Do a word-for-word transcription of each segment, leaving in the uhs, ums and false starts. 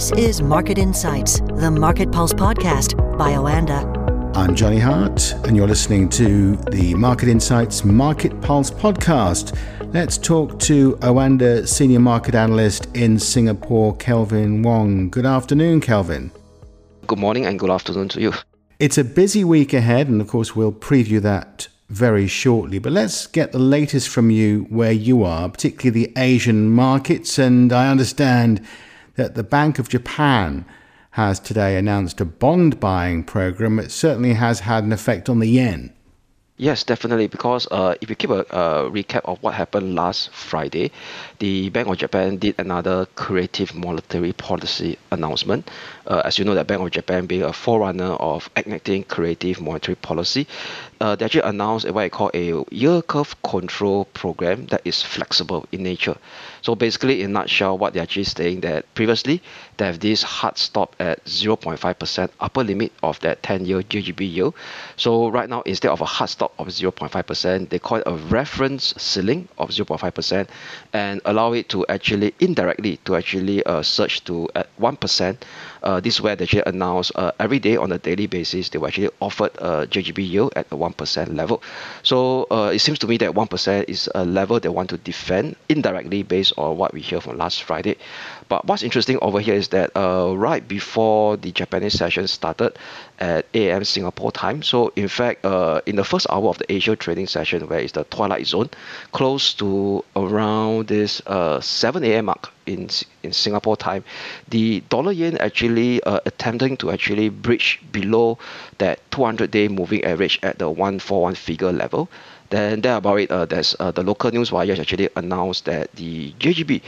This is Market Insights, the Market Pulse podcast by Oanda. I'm Johnny Hart, and you're listening to the Market Insights Market Pulse podcast. Let's talk to Oanda Senior Market Analyst in Singapore, Kelvin Wong. Good afternoon, Kelvin. Good morning and good afternoon to you. It's a busy week ahead, and of course we'll preview that very shortly. But let's get the latest from you where you are, particularly the Asian markets. And I understand that the Bank of Japan has today announced a bond buying program. It certainly has had an effect on the yen. Yes, definitely, because uh, if you keep a uh, recap of what happened last Friday, the Bank of Japan did another creative monetary policy announcement. Uh, as you know, the Bank of Japan being a forerunner of enacting creative monetary policy, uh, they actually announced what I call a yield curve control program that is flexible in nature. So basically, in a nutshell, what they're actually saying that previously, they have this hard stop at zero point five percent upper limit of that ten-year J G B yield. So right now, instead of a hard stop of zero point five percent, they call it a reference ceiling of zero point five percent and allow it to actually indirectly to actually uh, surge to at one percent. Uh, this is where they actually announced uh, every day on a daily basis, they were actually offered a J G B yield at a one percent level. So uh, it seems to me that one percent is a level they want to defend indirectly based on what we hear from last Friday. But what's interesting over here is that uh, right before the Japanese session started at eight a.m. Singapore time, so in fact, uh, in the first hour of the Asia trading session, where it's the twilight zone, close to around this uh, seven a.m. mark in in Singapore time, the dollar yen actually uh, attempting to actually breach below that two hundred day moving average at the one forty-one figure level. Then there about it, uh, there's uh, the local news wires actually announced that the J G B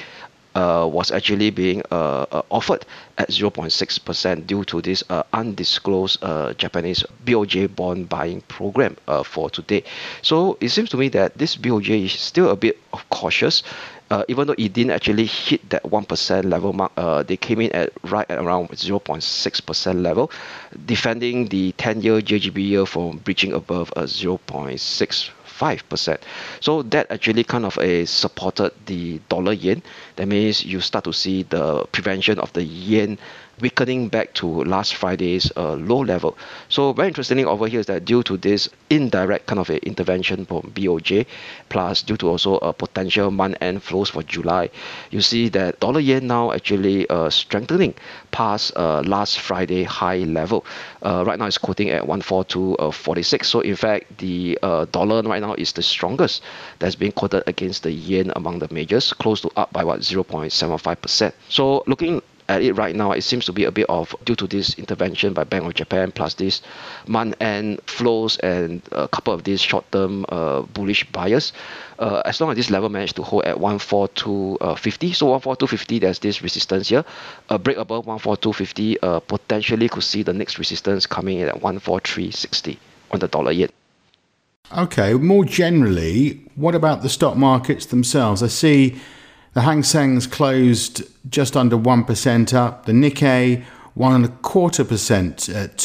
Uh, was actually being uh, uh, offered at zero point six percent due to this uh, undisclosed uh, Japanese B O J bond buying program uh, for today. So it seems to me that this B O J is still a bit cautious. Uh, even though it didn't actually hit that one percent level mark, uh, they came in at right at around zero point six percent level, defending the ten-year J G B yield from breaching above a zero point six five percent. So that actually kind of a supported the dollar yen. That means you start to see the prevention of the yen weakening back to last Friday's uh, low level. So very interestingly over here is that due to this indirect kind of a intervention from B O J, plus due to also a potential month-end flows for July, you see that dollar yen now actually uh, strengthening past uh, last Friday high level. Uh, right now it's quoting at one forty-two forty-six. So in fact, the uh, dollar right now is the strongest that's being quoted against the yen among the majors, close to up by what zero point seven five percent. So looking at it right now, it seems to be a bit of due to this intervention by Bank of Japan plus this month-end flows and a couple of these short-term uh, bullish buyers. Uh, as long as this level managed to hold at one forty-two fifty, so one forty-two fifty, there's this resistance here. A break above one forty-two fifty uh, potentially could see the next resistance coming in at one forty-three sixty on the dollar yen. Okay, more generally, what about the stock markets themselves? I see the Hang Seng's closed just under one percent up, the Nikkei one point two five percent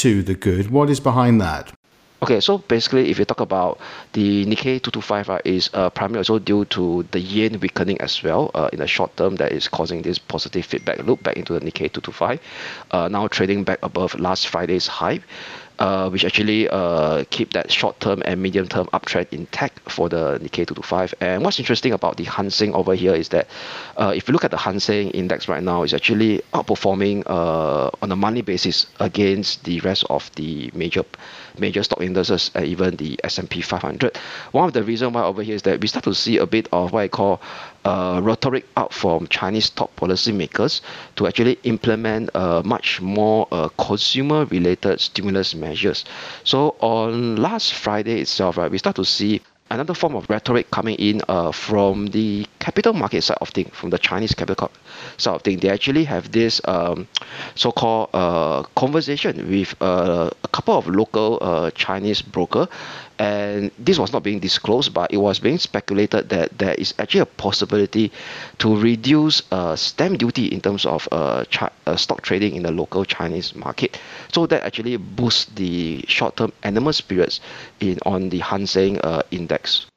to the good. What is behind that? Okay, so basically, if you talk about the Nikkei two twenty-five, right, is uh, primarily also due to the yen weakening as well uh, in the short term that is causing this positive feedback loop back into the Nikkei two twenty-five, uh, now trading back above last Friday's high, uh, which actually uh, keep that short-term and medium-term uptrend intact for the Nikkei two twenty-five. And what's interesting about the Hang Seng over here is that uh, if you look at the Hang Seng index right now, it's actually outperforming uh, on a monthly basis against the rest of the major major stock indices and even the S and P five hundred. One of the reasons why over here is that we start to see a bit of what I call uh, rhetoric out from Chinese top policymakers to actually implement uh, much more uh, consumer-related stimulus measures. So on last Friday itself, right, we start to see another form of rhetoric coming in uh, from the capital market side of things, from the Chinese capital side of things. They actually have this um, so-called uh, conversation with uh, a couple of local uh, Chinese brokers. And this was not being disclosed, but it was being speculated that there is actually a possibility to reduce uh, stamp duty in terms of uh, chi- uh, stock trading in the local Chinese market. So that actually boosts the short-term animus periods in on the Hang Seng uh, index.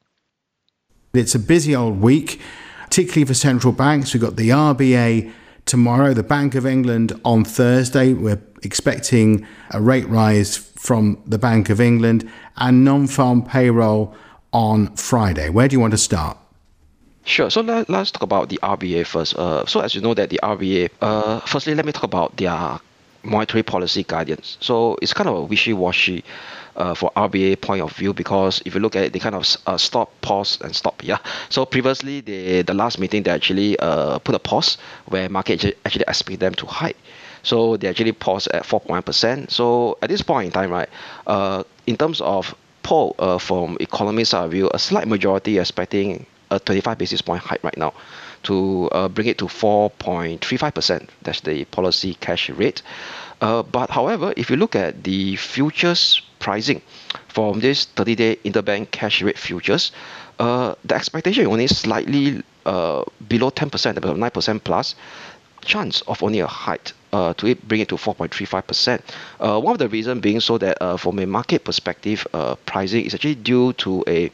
It's a busy old week, particularly for central banks. We've got the R B A tomorrow, the Bank of England on Thursday. We're expecting a rate rise from the Bank of England and non-farm payroll on Friday. Where do you want to start? Sure. So let, let's talk about the R B A first. Uh, so as you know that the R B A, uh, firstly, let me talk about their monetary policy guidance. So it's kind of a wishy-washy uh, for R B A point of view, because if you look at it, they kind of uh, stop, pause and stop. Yeah. So previously, they, the last meeting, they actually uh, put a pause where market actually expect them to hike. So they actually paused at four point one percent. So at this point in time, right, uh, in terms of poll uh, from economists' view, a slight majority expecting a twenty-five basis point hike right now to uh, bring it to four point three five percent. That's the policy cash rate. Uh, but however, if you look at the futures pricing from this thirty-day interbank cash rate futures, uh, the expectation only slightly uh, below ten percent, about nine percent plus chance of only a hike uh, to it, bring it to four point three five percent. Uh, one of the reasons being so that uh, from a market perspective, uh, pricing is actually due to a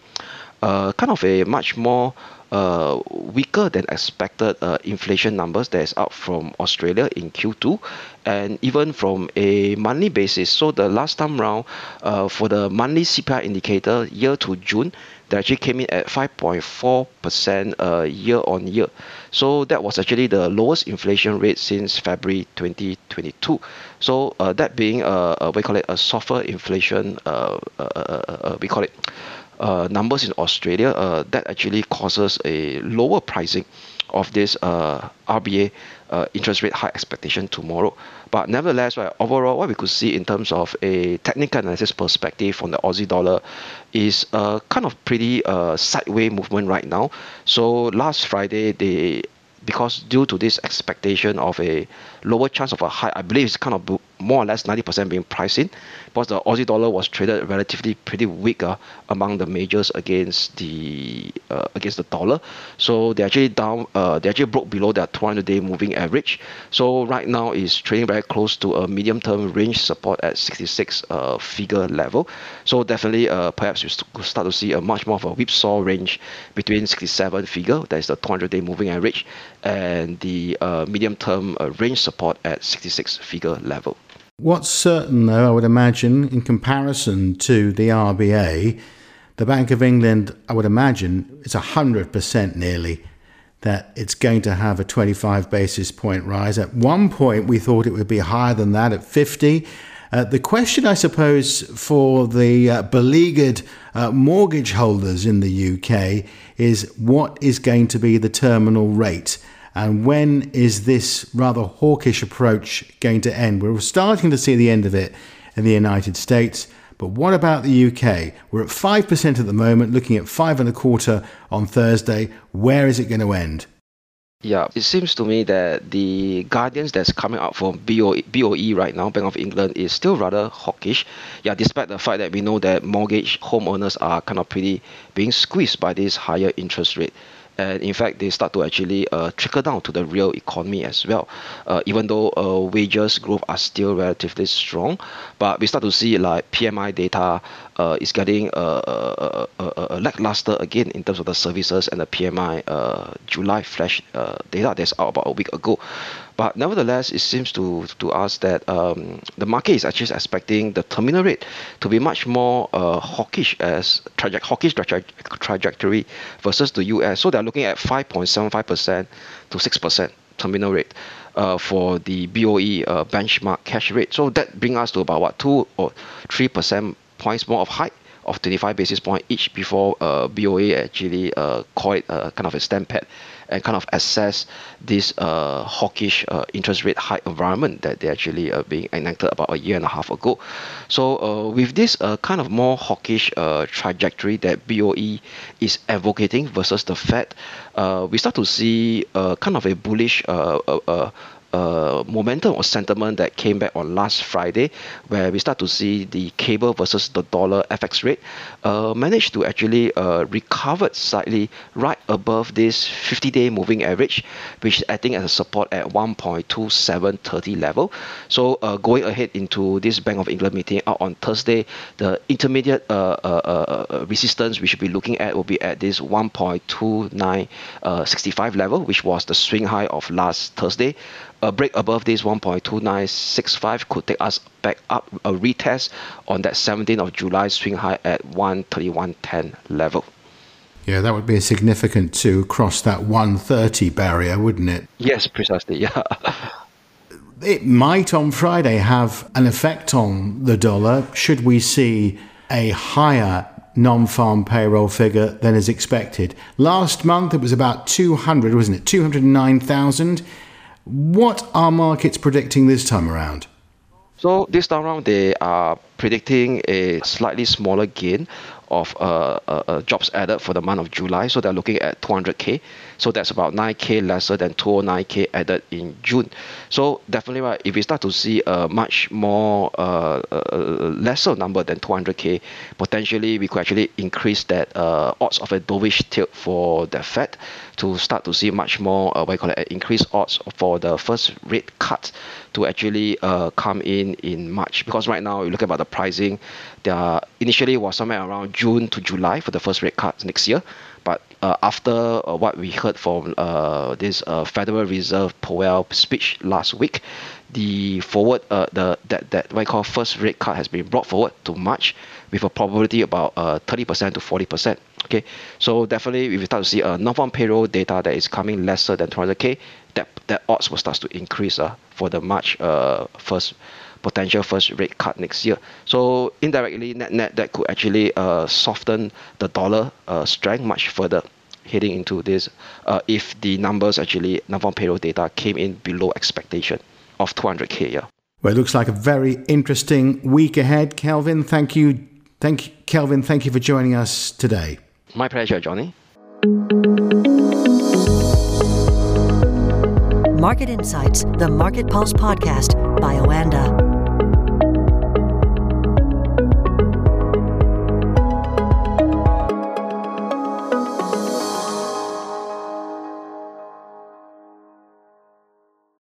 Uh, kind of a much more uh, weaker than expected uh, inflation numbers that is out from Australia in Q two, and even from a monthly basis. So the last time round uh, for the monthly C P I indicator year to June, they actually came in at five point four percent uh, year on year. So that was actually the lowest inflation rate since February twenty twenty-two. So uh, that being uh, uh, we call it a softer inflation, uh, uh, uh, uh, we call it Uh, numbers in Australia, uh, that actually causes a lower pricing of this uh, R B A uh, interest rate hike expectation tomorrow. But nevertheless, right, overall, what we could see in terms of a technical analysis perspective from the Aussie dollar is a kind of pretty uh, sideways movement right now. So last Friday, they because due to this expectation of a lower chance of a hike, I believe it's kind of more or less ninety percent being priced in, because the Aussie dollar was traded relatively pretty weak uh, among the majors against the uh, against the dollar. So they actually down, uh, they actually broke below their two hundred day moving average. So right now is trading very close to a medium-term range support at sixty-six uh, figure level. So definitely, uh, perhaps we st- start to see a much more of a whipsaw range between sixty-seven figure, that is the two hundred day moving average, and the uh, medium-term uh, range support at sixty-six figure level. What's certain, though, I would imagine, in comparison to the R B A, the Bank of England, I would imagine, it's one hundred percent nearly that it's going to have a twenty-five basis point rise. At one point, we thought it would be higher than that, at fifty. Uh, the question, I suppose, for the uh, beleaguered uh, mortgage holders in the U K is what is going to be the terminal rate, and when is this rather hawkish approach going to end? We're starting to see the end of it in the United States, but what about the U K? We're at five percent at the moment, looking at five and a quarter on Thursday. Where is it going to end? Yeah, it seems to me that the guidance that's coming out from B O E right now, Bank of England, is still rather hawkish. Yeah, despite the fact that we know that mortgage homeowners are kind of pretty being squeezed by this higher interest rate. And in fact, they start to actually uh, trickle down to the real economy as well. Uh, even though uh, wages growth are still relatively strong, but we start to see like P M I data uh, is getting uh, uh, uh, uh, lackluster again in terms of the services and the P M I uh, July flash uh, data that's out about a week ago. But nevertheless, it seems to, to us that um, the market is actually expecting the terminal rate to be much more uh, hawkish as traje- hawkish traje- trajectory versus the U S. So they're looking at five point seven five percent to six percent terminal rate uh, for the B O E uh, benchmark cash rate. So that brings us to about what, two or three percent points more of hike of twenty-five basis point each before uh, B O E actually uh, call it uh, kind of a stampede and kind of assess this uh, hawkish uh, interest rate high environment that they actually uh, being enacted about a year and a half ago. So uh, with this uh, kind of more hawkish uh, trajectory that B O E is advocating versus the Fed, uh, we start to see uh, kind of a bullish uh, uh, uh, uh, momentum or sentiment that came back on last Friday, where we start to see the cable versus the dollar F X rate uh, managed to actually uh, recover slightly right above this fifty-day moving average, which is acting as a support at one point two seven three zero level. So uh, going ahead into this Bank of England meeting out on Thursday, the intermediate uh, uh, uh, resistance we should be looking at will be at this one point two nine six five level, which was the swing high of last Thursday. A break above this one point two nine six five could take us back up, a retest on that seventeenth of July swing high at one thirty-one ten level. Yeah, that would be significant to cross that one thirty barrier, wouldn't it? Yes, precisely, yeah. It might on Friday have an effect on the dollar should we see a higher non-farm payroll figure than is expected. Last month it was about two hundred, wasn't it? two hundred nine thousand. What are markets predicting this time around? So this time around they are predicting a slightly smaller gain of uh, uh, uh, jobs added for the month of July. So they're looking at two hundred K. So that's about nine K lesser than two hundred nine K added in June. So definitely, right, if we start to see a much more uh, uh, lesser number than two hundred K, potentially we could actually increase that uh, odds of a dovish tilt for the Fed to start to see much more, uh, what you call it, increased odds for the first rate cut to actually uh, come in in March. Because right now, you look about the pricing, there initially was somewhere around June to July for the first rate cut next year. But uh, after uh, what we heard from uh, this uh, Federal Reserve Powell speech last week, the forward uh, the that that what I call first rate cut has been brought forward to March with a probability about uh, thirty percent to forty percent. Okay, so definitely if we start to see a uh, non-farm payroll data that is coming lesser than two hundred K, that that odds will start to increase uh, for the March uh, first. potential first rate cut next year. So indirectly, net net that could actually uh, soften the dollar uh, strength much further heading into this uh, if the numbers actually, non-farm payroll data came in below expectation of two hundred K. Yeah. Well, it looks like a very interesting week ahead, Kelvin. Thank you. Thank you, Kelvin. Thank you for joining us today. My pleasure, Johnny. Market Insights, the Market Pulse podcast by Oanda.